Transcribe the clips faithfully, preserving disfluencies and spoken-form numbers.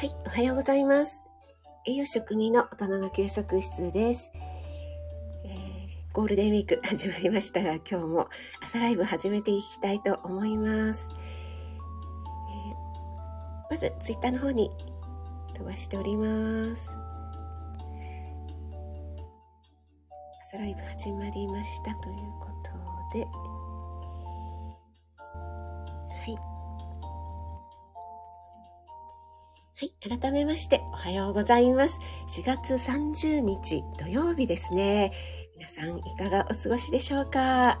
はい、おはようございます。栄養食味の大人の給食室です、えー。ゴールデンウィーク始まりましたが、今日も朝ライブ始めていきたいと思います。えー、まずツイッターの方に飛ばしております。朝ライブ始まりましたということで、はい。はい、改めましておはようございます。しがつさんじゅうにち土曜日ですね。皆さんいかがお過ごしでしょうか。あ、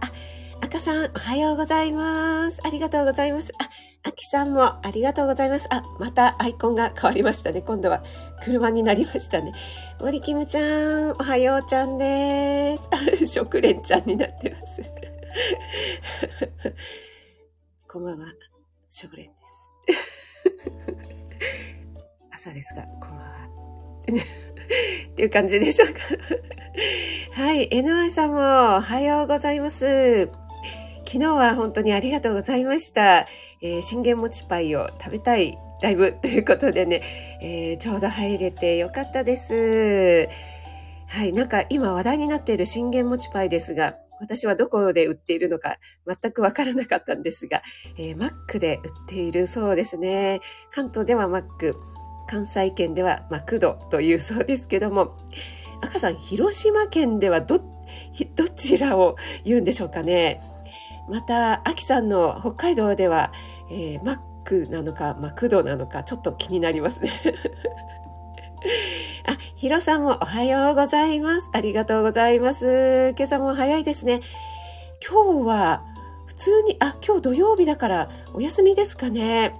赤さんおはようございます。ありがとうございます。あ、秋さんもありがとうございます。あ、またアイコンが変わりましたね。今度は車になりましたね。森キムちゃん、おはようちゃんです。食連ちゃんになってます。こんばんは、食連です。朝ですが、こんばんはっていう感じでしょうかはい、エヌワイ さんもおはようございます。昨日は本当にありがとうございました、えー、信玄餅パイを食べたいライブということでね、えー、ちょうど入れてよかったです。はい、なんか今話題になっている信玄餅パイですが、私はどこで売っているのか全くわからなかったんですが、えー、マックで売っているそうですね。関東ではマック、関西圏ではマクドというそうですけども、赤さん、広島県では ど, どちらを言うんでしょうかね。また、秋さんの北海道では、えー、マックなのかマクドなのかちょっと気になりますねあ、ヒロさんもおはようございます。ありがとうございます。今朝も早いですね。今日は普通に、あ、今日土曜日だからお休みですかね。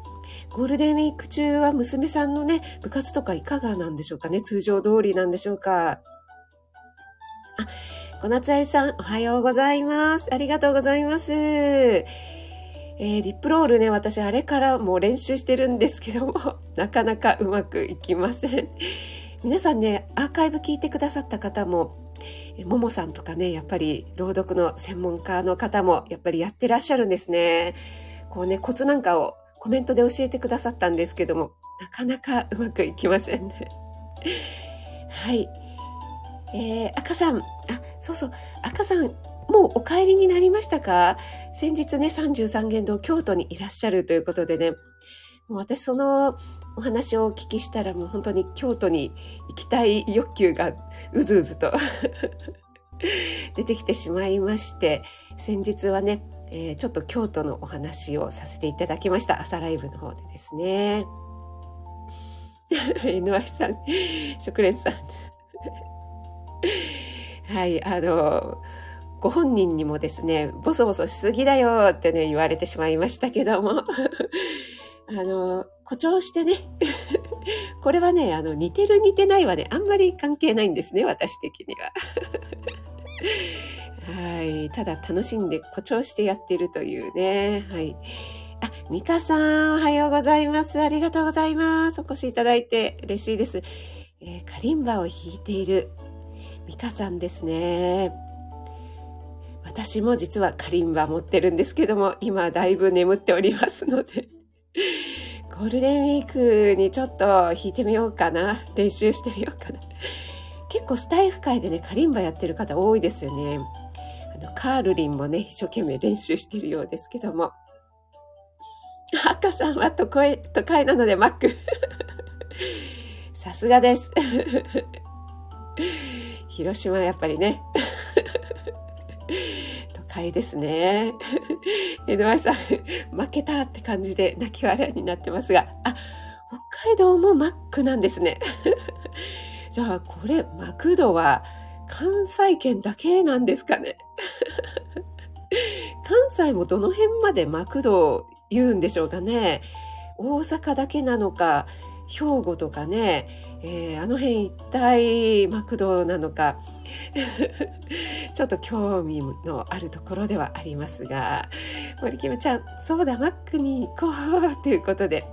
ゴールデンウィーク中は娘さんのね、部活とかいかがなんでしょうかね。通常通りなんでしょうか。あ、小夏愛さん、おはようございます。ありがとうございます。えー、リップロールね、私あれからもう練習してるんですけども、なかなかうまくいきません。皆さんね、アーカイブ聞いてくださった方も、ももさんとかね、やっぱり朗読の専門家の方も、やっぱりやってらっしゃるんですね。こうね、コツなんかをコメントで教えてくださったんですけども、なかなかうまくいきませんねはい、えー、赤さん、あ、そうそう、赤さんもうお帰りになりましたか。先日ね、さんじゅうさんげんどう京都にいらっしゃるということでね、もう私そのお話をお聞きしたら、もう本当に京都に行きたい欲求がうずうずと出てきてしまいまして、先日はね、えー、ちょっと京都のお話をさせていただきました。朝ライブの方でですねエヌワイ さん、食連さんはい、あのご本人にもですね、ボソボソしすぎだよってね言われてしまいましたけどもあの誇張してねこれはね、あの似てる似てないはね、あんまり関係ないんですね、私的にははい、ただ楽しんで誇張してやってるというね。はい。あ、ミカさん、おはようございます。ありがとうございます。お越しいただいて嬉しいです。えー、カリンバを弾いているミカさんですね。私も実はカリンバ持ってるんですけども、今だいぶ眠っておりますので、ゴールデンウィークにちょっと弾いてみようかな。練習してみようかな。結構スタイフ界でね、カリンバやってる方多いですよね。カールリンもね、一生懸命練習しているようですけども、赤さんは都会、都会なのでマックさすがです広島はやっぱりね都会ですねエヌワイ さん、負けたって感じで泣き笑いになってますが、あ、北海道もマックなんですねじゃあこれマクドは関西圏だけなんですかね関西もどの辺までマクドを言うんでしょうかね。大阪だけなのか、兵庫とかね、えー、あの辺一体マクドなのかちょっと興味のあるところではありますが、森キムちゃん、そうだマックに行こうということで、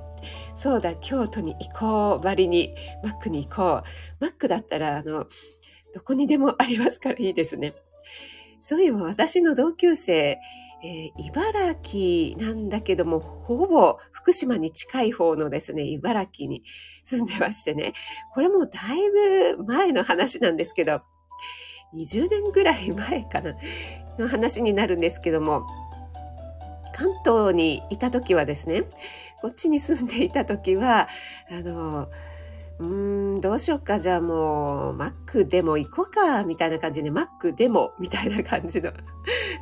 そうだ京都に行こうばりにマックに行こう。マックだったらあのどこにでもありますからいいですね。そういえば私の同級生、えー、茨城なんだけども、ほぼ福島に近い方のですね、茨城に住んでましてね、これもだいぶ前の話なんですけど、にじゅうねんぐらい前かなの話になるんですけども、関東にいた時はですね、こっちに住んでいた時は、あの、うーん、どうしようか、じゃあもう、マックでも行こうか、みたいな感じで、マックでも、みたいな感じの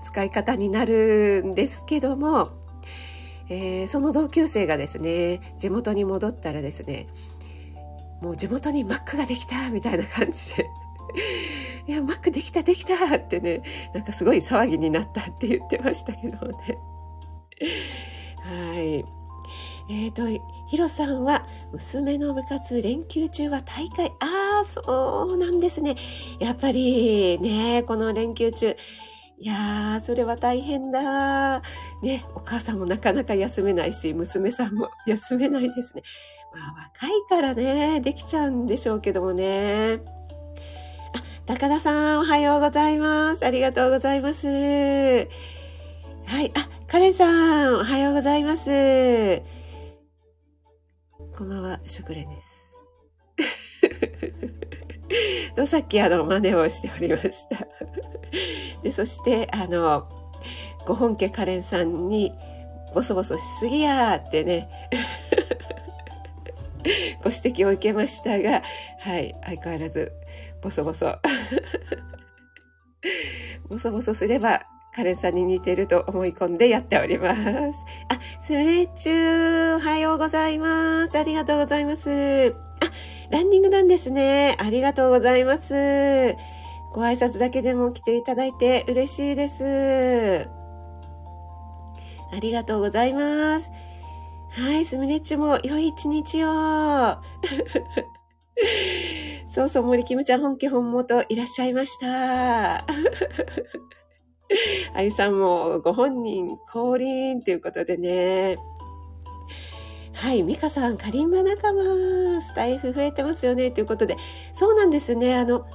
使い方になるんですけども、えー、その同級生がですね、地元に戻ったらですね、もう地元にマックができた、みたいな感じで、いや、マックできた、できたってね、なんかすごい騒ぎになったって言ってましたけどね。はい。えーと、ヒロさんは娘の部活連休中は大会。ああ、そうなんですね。やっぱりね、この連休中。いやー、それは大変だ。ね、お母さんもなかなか休めないし、娘さんも休めないですね。まあ、若いからね、できちゃうんでしょうけどもね。あ、高田さん、おはようございます。ありがとうございます。はい、あ、カレンさん、おはようございます。こんばんは、食連です。とさっきあの真似をしておりました。で、そしてあのご本家カレンさんにボソボソしすぎやーってねご指摘を受けましたが、はい、相変わらずボソボソボソボソすれば。カレンさんに似てると思い込んでやっております。あ、スレッチュー、おはようございます。ありがとうございます。あ、ランニングなんですね。ありがとうございます。ご挨拶だけでも来ていただいて嬉しいです。ありがとうございます。はい、スミレッチュも良い一日を。そうそう、森キムちゃん本家本元いらっしゃいました。あゆさんもご本人降臨ということでね。はい、ミカさん、カリンバ仲間、スタイフ増えてますよね、ということで。そうなんですね。あの、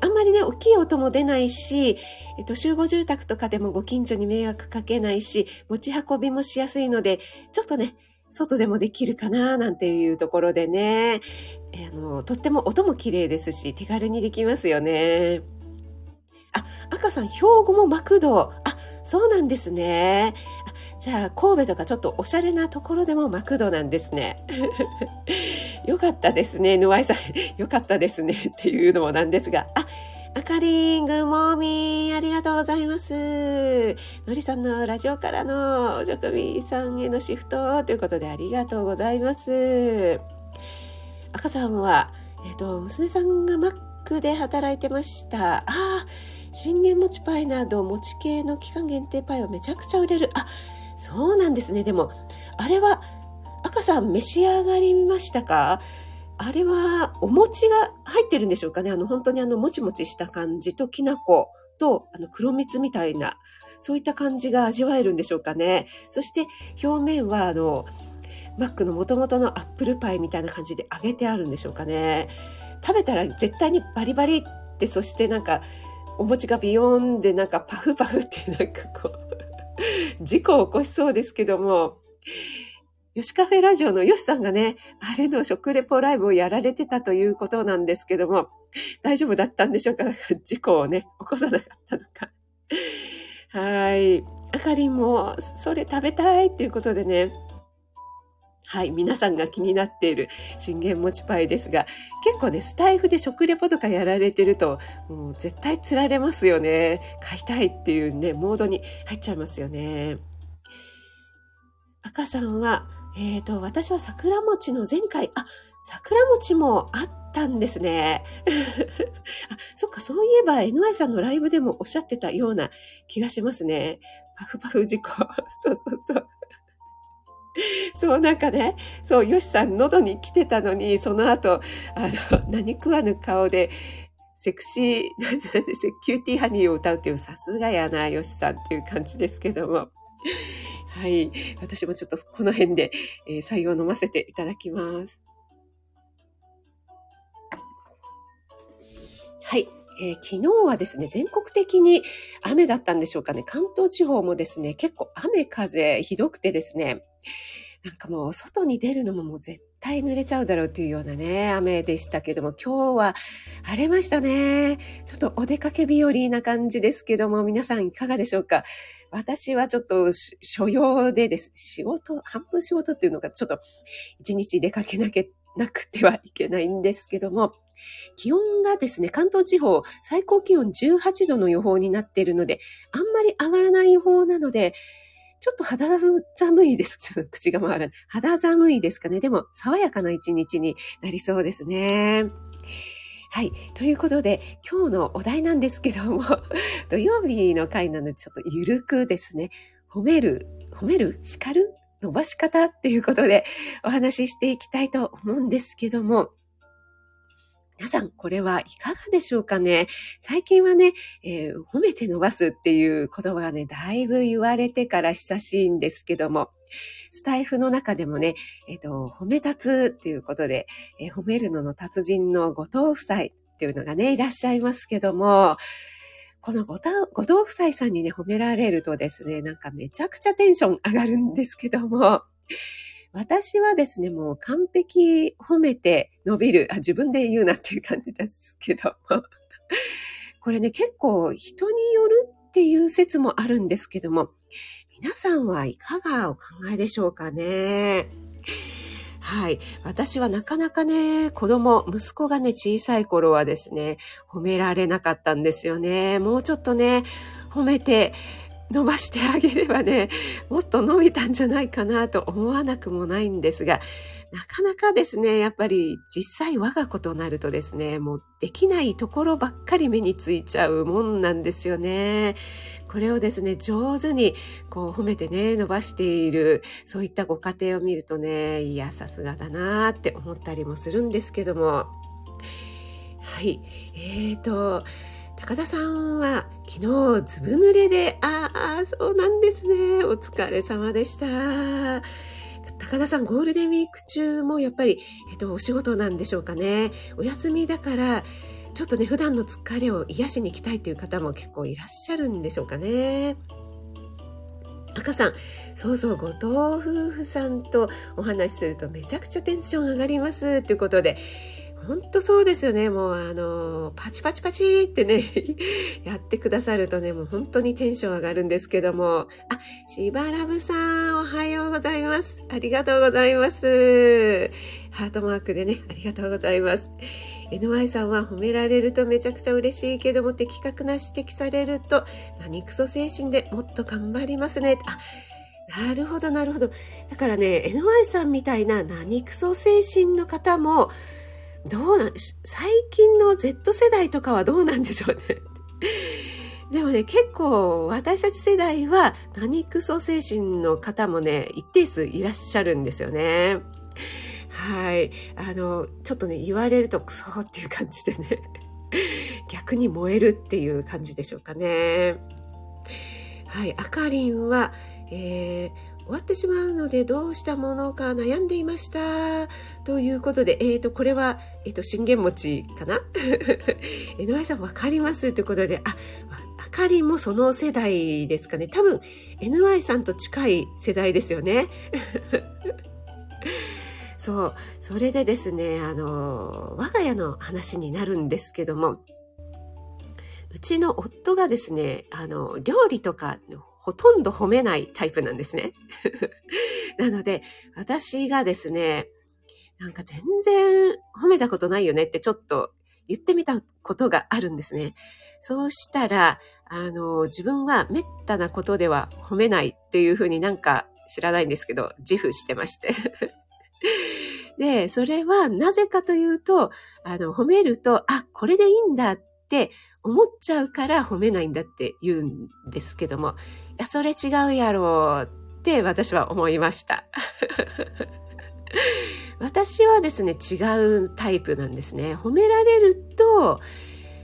あんまりね、大きい音も出ないし、えっと、集合住宅とかでもご近所に迷惑かけないし、持ち運びもしやすいので、ちょっとね、外でもできるかな、なんていうところでね。えー、あの、とっても音も綺麗ですし、手軽にできますよね。あ、赤さん、兵庫もマクド。あ、そうなんですね。あ、じゃあ、神戸とかちょっとおしゃれなところでもマクドなんですね。よかったですね。ぬわいさん、よかったですね。っていうのもなんですが。あ、あかりん、グッモーミー、ありがとうございます。のりさんのラジオからのおじょくみさんへのシフトということでありがとうございます。赤さんは、えっと、娘さんがマックで働いてました。ああ、信玄餅パイなど餅系の期間限定パイはめちゃくちゃ売れる。あ、そうなんですね。でもあれは赤さん召し上がりましたか？あれはお餅が入ってるんでしょうかね。あの本当にあのもちもちした感じときな粉とあの黒蜜みたいなそういった感じが味わえるんでしょうかね。そして表面はあのマックの元々のアップルパイみたいな感じで揚げてあるんでしょうかね。食べたら絶対にバリバリって、そしてなんかお餅がビヨーンでなんかパフパフってなんかこう事故を起こしそうですけども、よしカフェラジオのよしさんがね、あれの食レポライブをやられてたということなんですけども、大丈夫だったんでしょうか。事故をね、起こさなかったのか。はい、あかりんもそれ食べたいっていうことでね。はい。皆さんが気になっている信玄餅パイですが、結構ね、スタイフで食レポとかやられてると、もう絶対釣られますよね。買いたいっていうね、モードに入っちゃいますよね。赤さんは、えーと、私は桜餅の前回、あ、桜餅もあったんですね。あ、そっか、そういえば エヌワイ さんのライブでもおっしゃってたような気がしますね。パフパフ事故。そうそうそう。そう、なんかね、そう、ヨシさん喉に来てたのに、その後、あの、何食わぬ顔で、セクシー、なんでキューティーハニーを歌うっていう、さすがやな、ヨシさんっていう感じですけども。はい。私もちょっとこの辺で、えー、採用飲ませていただきます。はい。えー、昨日はですね、全国的に雨だったんでしょうかね。関東地方もですね、結構雨風ひどくてですね、なんかもう外に出るのももう絶対濡れちゃうだろうというようなね、雨でしたけども、今日は晴れましたね。ちょっとお出かけ日和な感じですけども、皆さんいかがでしょうか。私はちょっと所用でです。仕事、半分仕事っていうのがちょっと一日出かけなきゃなくてはいけないんですけども、気温がですね、関東地方最高気温じゅうはちどの予報になっているので、あんまり上がらない予報なので、ちょっと肌寒いです。ちょっと口が回らない。肌寒いですかね。でも、爽やかな一日になりそうですね。はい。ということで、今日のお題なんですけども、土曜日の回なので、ちょっとゆるくですね、褒める、褒める、叱る、伸ばし方っていうことでお話ししていきたいと思うんですけども、皆さんこれはいかがでしょうかね。最近はね、えー、褒めて伸ばすっていう言葉がね、だいぶ言われてから久しいんですけども、スタイフの中でもね、えっと、褒め達っていうことで、えー、褒めるのの達人の後藤夫妻っていうのがね、いらっしゃいますけども、この後藤夫妻さんにね、褒められるとですね、なんかめちゃくちゃテンション上がるんですけども、私はですね、もう完璧褒めて伸びる。あ、自分で言うなっていう感じですけども。これね、結構人によるっていう説もあるんですけども、皆さんはいかがお考えでしょうかね。はい。私はなかなかね、子供、息子がね、小さい頃はですね、褒められなかったんですよね。もうちょっとね、褒めて、伸ばしてあげればね、もっと伸びたんじゃないかなと思わなくもないんですが、なかなかですね、やっぱり実際我が子となるとですね、もうできないところばっかり目についちゃうもんなんですよね。これをですね、上手にこう褒めてね、伸ばしている、そういったご家庭を見るとね、いや、さすがだなーって思ったりもするんですけども。はい、えーと、高田さんは昨日ずぶ濡れで、ああ、そうなんですね。お疲れ様でした。高田さん、ゴールデンウィーク中もやっぱり、えっと、お仕事なんでしょうかね。お休みだから、ちょっとね、普段の疲れを癒しに来たいという方も結構いらっしゃるんでしょうかね。赤さん、そうそう、後藤夫婦さんとお話しするとめちゃくちゃテンション上がりますということで、本当そうですよね。もうあの、パチパチパチってね、やってくださるとね、もう本当にテンション上がるんですけども。あ、しばらぶさん、おはようございます。ありがとうございます。ハートマークでね、ありがとうございます。エヌワイ さんは褒められるとめちゃくちゃ嬉しいけども、的確な指摘されると、何クソ精神でもっと頑張りますね。あ、なるほど、なるほど。だからね、エヌワイ さんみたいな何クソ精神の方も、どうなん、最近の Z 世代とかはどうなんでしょうね。でもね、結構私たち世代は何クソ精神の方もね、一定数いらっしゃるんですよね。はい。あの、ちょっとね、言われるとクソっていう感じでね、逆に燃えるっていう感じでしょうかね。はい。あかりんは、えー終わってしまうのでどうしたものか悩んでいましたということで、えっとこれは、えっと信玄餅かな。エヌワイ さんわかりますということで、あ、あかりもその世代ですかね。多分 エヌワイ さんと近い世代ですよね。そう、それでですね、あの我が家の話になるんですけども、うちの夫がですね、あの料理とかほとんど褒めないタイプなんですね。なので、私がですね、なんか全然褒めたことないよねってちょっと言ってみたことがあるんですね。そうしたら、あの、自分は滅多なことでは褒めないっていうふうになんか知らないんですけど、自負してまして。で、それはなぜかというと、あの、褒めると、あ、これでいいんだって思っちゃうから褒めないんだって言うんですけども、いや、それ違うやろうって私は思いました。私はですね、違うタイプなんですね。褒められると、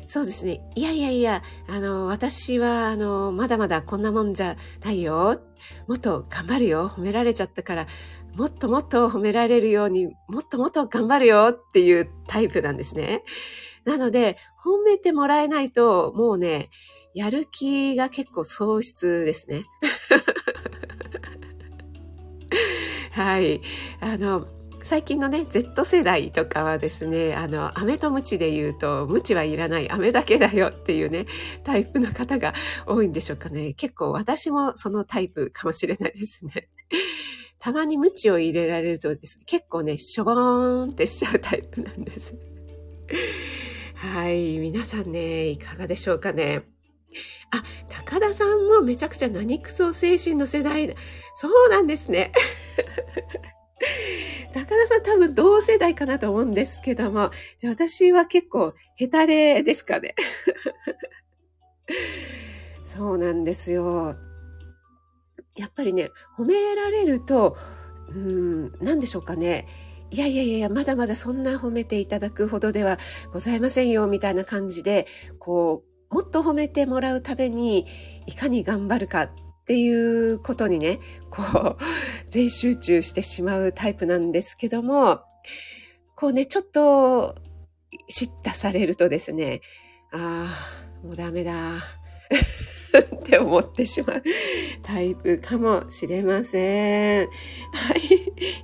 そうですね、いやいやいや、あの、私は、あの、まだまだこんなもんじゃないよ。もっと頑張るよ。褒められちゃったから、もっともっと褒められるように、もっともっと頑張るよっていうタイプなんですね。なので、褒めてもらえないと、もうね、やる気が結構喪失ですね。はい。あの、最近のね、Z 世代とかはですね、あの、飴とムチで言うと、ムチはいらない、飴だけだよっていうね、タイプの方が多いんでしょうかね。結構私もそのタイプかもしれないですね。たまにムチを入れられるとです、ね、結構ね、しょぼーんってしちゃうタイプなんです。はい。皆さんね、いかがでしょうかね。あ、高田さんもめちゃくちゃ何クソ精神の世代。そうなんですね。高田さん多分同世代かなと思うんですけども、じゃあ私は結構ヘタレですかね。そうなんですよ。やっぱりね、褒められると、うーん、何でしょうかね。いやいやいや、まだまだそんな褒めていただくほどではございませんよ、みたいな感じで、こう、もっと褒めてもらうために、いかに頑張るかっていうことにね、こう、全集中してしまうタイプなんですけども、こうね、ちょっと、叱咤されるとですね、ああ、もうダメだ。って思ってしまうタイプかもしれません。は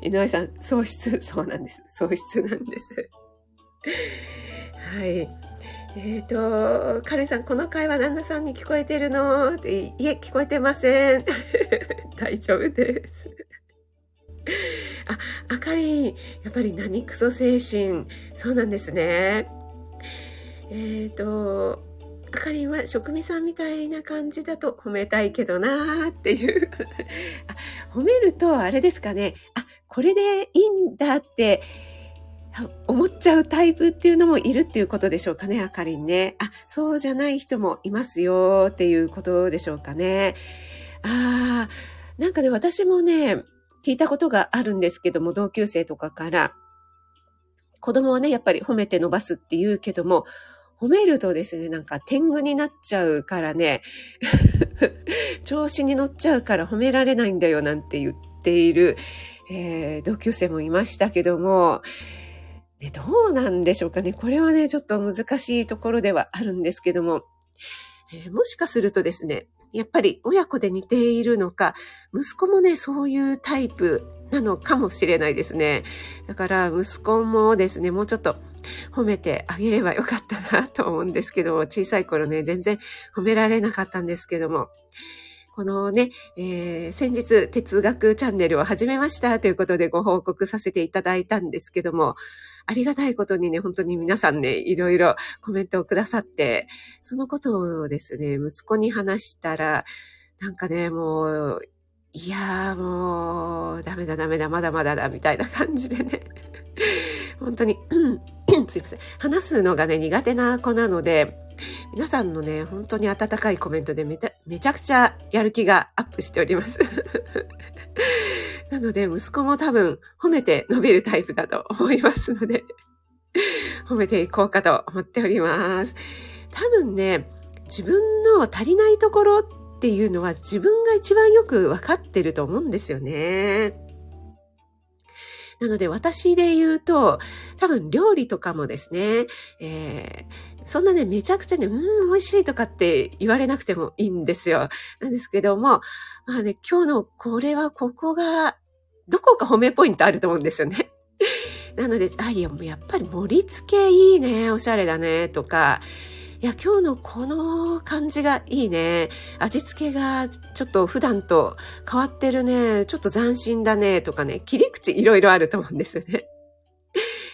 い。井上さん、喪失、そうなんです。喪失なんです。はい。えっと、カレンさん、この会話旦那さんに聞こえてるの？って、いえ、聞こえてません。大丈夫です。あ、あかりん、やっぱり何クソ精神。そうなんですね。えっと、あかりんは職味さんみたいな感じだと褒めたいけどなーっていうあ。褒めるとあれですかね。あ、これでいいんだって思っちゃうタイプっていうのもいるっていうことでしょうかね、あかりんね。あ、そうじゃない人もいますよっていうことでしょうかね。あー、なんかね、私もね、聞いたことがあるんですけども、同級生とかから。子供はね、やっぱり褒めて伸ばすって言うけども、褒めるとですね、なんか天狗になっちゃうからね、調子に乗っちゃうから褒められないんだよなんて言っている、えー、同級生もいましたけども、ね、どうなんでしょうかね。これはね、ちょっと難しいところではあるんですけども、えー、もしかするとですね、やっぱり親子で似ているのか、息子もね、そういうタイプなのかもしれないですね。だから息子もですね、もうちょっと褒めてあげればよかったなと思うんですけども、小さい頃ね、全然褒められなかったんですけども、このね、えー、先日哲学チャンネルを始めましたということでご報告させていただいたんですけども、ありがたいことにね、本当に皆さんね、いろいろコメントをくださって、そのことをですね、息子に話したら、なんかね、もう、いやーもう、ダメだダメだ、まだまだだ、みたいな感じでね、本当に、すいません。話すのがね、苦手な子なので、皆さんのね、本当に温かいコメントでめた、めちゃくちゃやる気がアップしております。なので、息子も多分、褒めて伸びるタイプだと思いますので、褒めていこうかと思っております。多分ね、自分の足りないところっていうのは自分が一番よくわかってると思うんですよね。なので私で言うと、多分料理とかもですね、えー、そんなね、めちゃくちゃね、うん、美味しいとかって言われなくてもいいんですよ。なんですけども、まあね、今日のこれはここが、どこか褒めポイントあると思うんですよね。なので、あ、いや、もうやっぱり盛り付けいいね、おしゃれだね、とか、いや、今日のこの感じがいいね。味付けがちょっと普段と変わってるね。ちょっと斬新だね。とかね。切り口いろいろあると思うんですよね。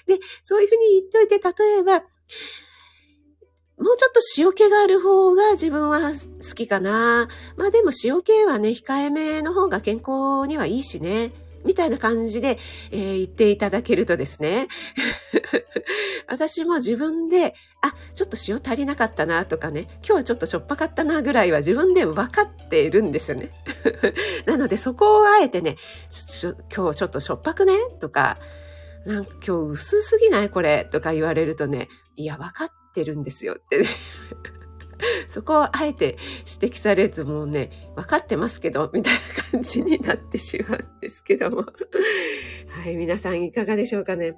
で、そういうふうに言っといて、例えば、もうちょっと塩気がある方が自分は好きかな。まあでも塩気はね、控えめの方が健康にはいいしね。みたいな感じで、えー、言っていただけるとですね。私も自分で、あ、ちょっと塩足りなかったなとかね、今日はちょっとしょっぱかったなぐらいは自分で分かっているんですよね。なのでそこをあえてね、ちょ、今日ちょっとしょっぱくねとか、なんか今日薄すぎないこれとか言われるとね、いや、分かってるんですよって、ね。そこをあえて指摘されず、もうね、分かってますけど、みたいな感じになってしまうんですけども。はい、皆さんいかがでしょうかね。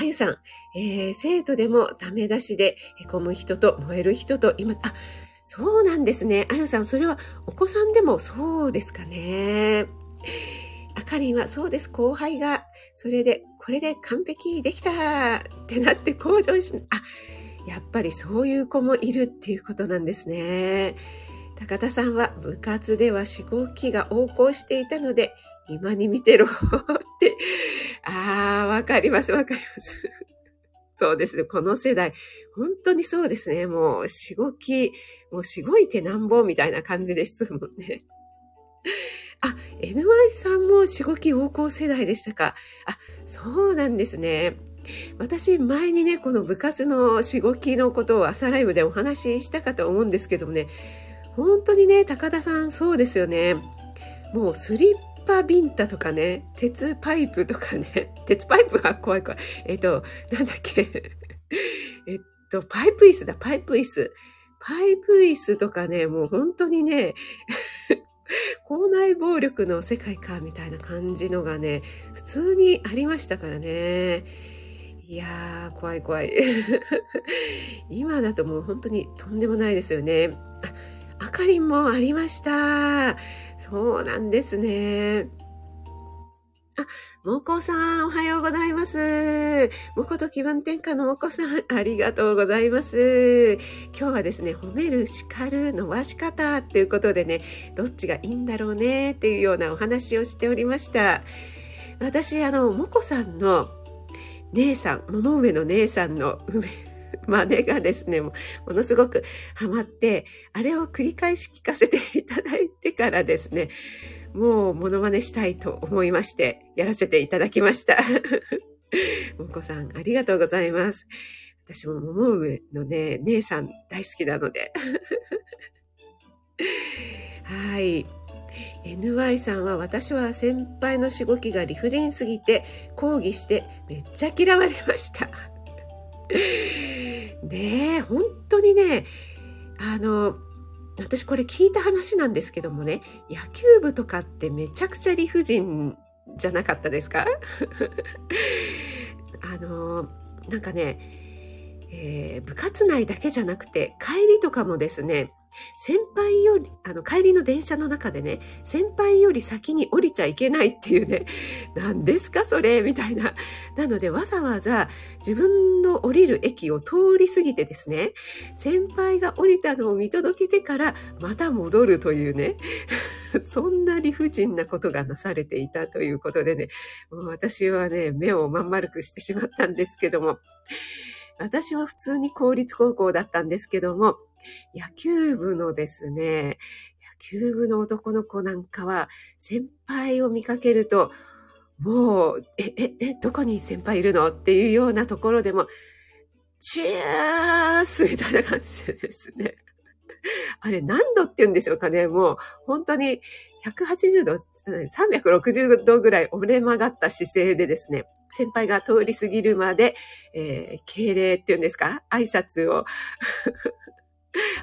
あゆさん、えー、生徒でもダメ出しでへこむ人と燃える人といます。あ、そうなんですね。あゆさん、それはお子さんでもそうですかね。あかりんはそうです。後輩が、それで、これで完璧できたってなって行動し、あ、やっぱりそういう子もいるっていうことなんですね。高田さんは部活では四号機が横行していたので、今に見てろって。ああ、わかります、わかります。そうですね。この世代、本当にそうですね。もう四号機、もうしごいてなんぼみたいな感じですもんね。あ、エヌワイ さんも四五期横行世代でしたか。あ、そうなんですね。私、前にね、この部活の四五期のことを朝ライブでお話ししたかと思うんですけどもね、本当にね、高田さんそうですよね。もうスリッパビンタとかね、鉄パイプとかね、鉄パイプは怖い怖い。えっと、なんだっけ。えっと、パイプ椅子だ、パイプ椅子。パイプ椅子とかね、もう本当にね、校内暴力の世界かみたいな感じのがね、普通にありましたからね。いやー、怖い怖い。今だともう本当にとんでもないですよね。あ、あかりんもありました。そうなんですね。あ、もこさん、おはようございます。もこと気分転換のもこさん、ありがとうございます。今日はですね、褒める、叱る、伸ばし方っていうことでね、どっちがいいんだろうねっていうようなお話をしておりました。私、あの、もこさんの姉さん、もも上の姉さんの梅、真似がですね、ものすごくハマって、あれを繰り返し聞かせていただいてからですね、もうモノマネしたいと思いまして、やらせていただきました。もこさん、ありがとうございます。私ももも梅のね、姉さん大好きなので。はい。エヌワイ さんは、私は先輩のしごきが理不尽すぎて、抗議してめっちゃ嫌われました。ねえ、本当にね、あの、私これ聞いた話なんですけどもね、野球部とかってめちゃくちゃ理不尽じゃなかったですか？あの、なんかね、えー、部活内だけじゃなくて、帰りとかもですね、先輩より、あの、帰りの電車の中でね、先輩より先に降りちゃいけないっていうね、何ですかそれみたいな。なので、わざわざ自分の降りる駅を通り過ぎてですね、先輩が降りたのを見届けてからまた戻るというね、そんな理不尽なことがなされていたということでね、もう私はね、目をまん丸くしてしまったんですけども、私は普通に公立高校だったんですけども、野球部のですね、野球部の男の子なんかは、先輩を見かけると、もう、え、え、え、どこに先輩いるのっていうようなところでも、チアースみたいな感じですね。あれ、何度って言うんでしょうかね。もう、本当にひゃくはちじゅうど、さんびゃくろくじゅうどぐらい折れ曲がった姿勢でですね、先輩が通り過ぎるまで、えー、敬礼っていうんですか、挨拶を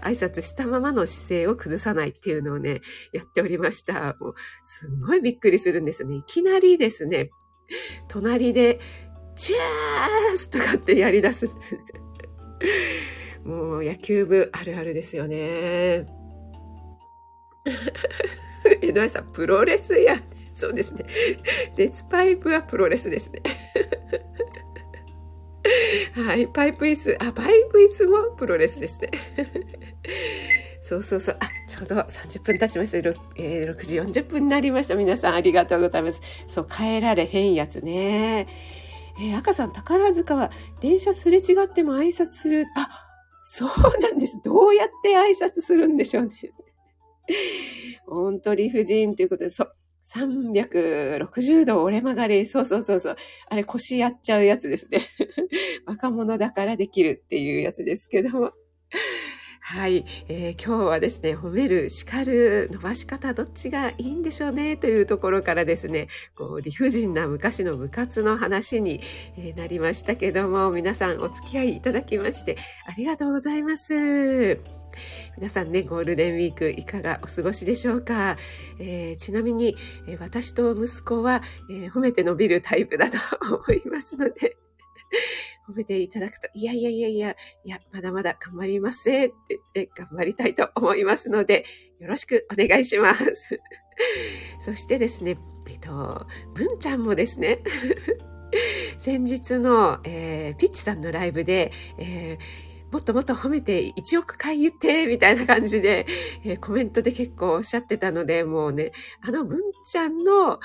挨拶したままの姿勢を崩さないっていうのをね、やっておりました。もう、すごいびっくりするんですね。いきなりですね、隣で、チアースとかってやり出す。もう、野球部あるあるですよね。江戸さん、プロレスや、ね。そうですね。鉄パイプはプロレスですね。はい、パイプ椅子、あ、パイプ椅子もプロレスですね。そうそうそう、あ、ちょうどさんじゅっぷん経ちました。ろく、えー、ろくじよんじゅっぷんになりました。皆さんありがとうございます。そう、帰られへんやつね。えー、赤さん、宝塚は電車すれ違っても挨拶する。あ、そうなんです。どうやって挨拶するんでしょうね。本当理不尽ということで、そう。さんびゃくろくじゅうど折れ曲がり。そうそうそうそう。あれ腰やっちゃうやつですね。若者だからできるっていうやつですけども。はい、えー。今日はですね、褒める、叱る、伸ばし方、どっちがいいんでしょうねというところからですね、こう理不尽な昔の部活の話になりましたけども、皆さんお付き合いいただきましてありがとうございます。皆さんね、ゴールデンウィークいかがお過ごしでしょうか。えー、ちなみに、えー、私と息子は、えー、褒めて伸びるタイプだと思いますので褒めていただくと、いやいやいやいや、いや、まだまだ頑張りますって言って頑張りたいと思いますので、よろしくお願いします。そしてですね、えっと、文ちゃんもですね、先日の、えー、ピッチさんのライブで、えー、もっともっと褒めていちおくかい言ってみたいな感じで、えー、コメントで結構おっしゃってたので、もうね、あの文ちゃんのあ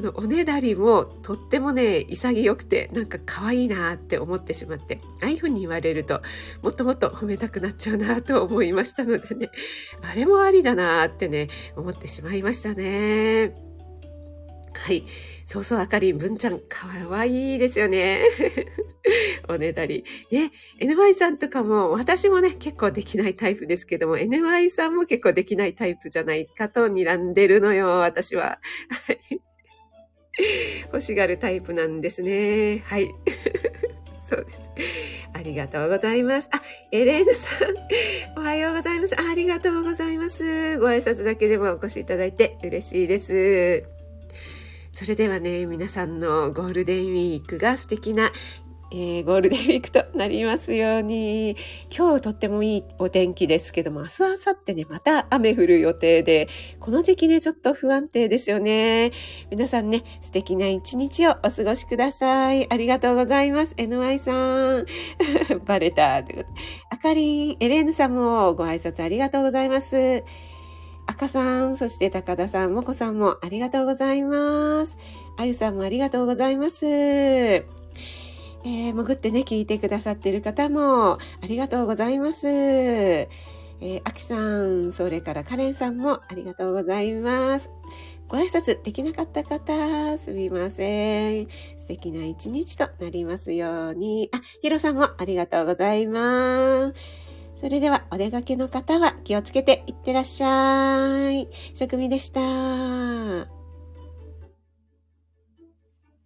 のおねだりもとってもね潔くて、なんか可愛いなって思ってしまって、ああいう風に言われるともっともっと褒めたくなっちゃうなと思いましたのでね、あれもありだなってね思ってしまいましたね。はい。そうそう、あかりん、ぶんちゃん、かわいいですよね。おねだり。ね、エヌワイ さんとかも、私もね、結構できないタイプですけども、エヌワイ さんも結構できないタイプじゃないかと睨んでるのよ、私は。欲しがるタイプなんですね。はい。そうです。ありがとうございます。あ、エレーヌさん、おはようございます。ありがとうございます。ご挨拶だけでもお越しいただいて嬉しいです。それではね、皆さんのゴールデンウィークが素敵な、えー、ゴールデンウィークとなりますように。今日とってもいいお天気ですけども、明日、明後日ね、また雨降る予定で、この時期ね、ちょっと不安定ですよね。皆さんね、素敵な一日をお過ごしください。ありがとうございます。エヌワイ さん。バレた。ということで。あかりん、エレーヌさんもご挨拶ありがとうございます。赤さん、そして高田さん、もこさんもありがとうございます。あゆさんもありがとうございます。えー、潜ってね、聞いてくださっている方もありがとうございます。えー、あきさん、それからカレンさんもありがとうございます。ご挨拶できなかった方、すみません。素敵な一日となりますように。あ、ひろさんもありがとうございます。それではお出かけの方は気をつけていってらっしゃい。しょくみでした。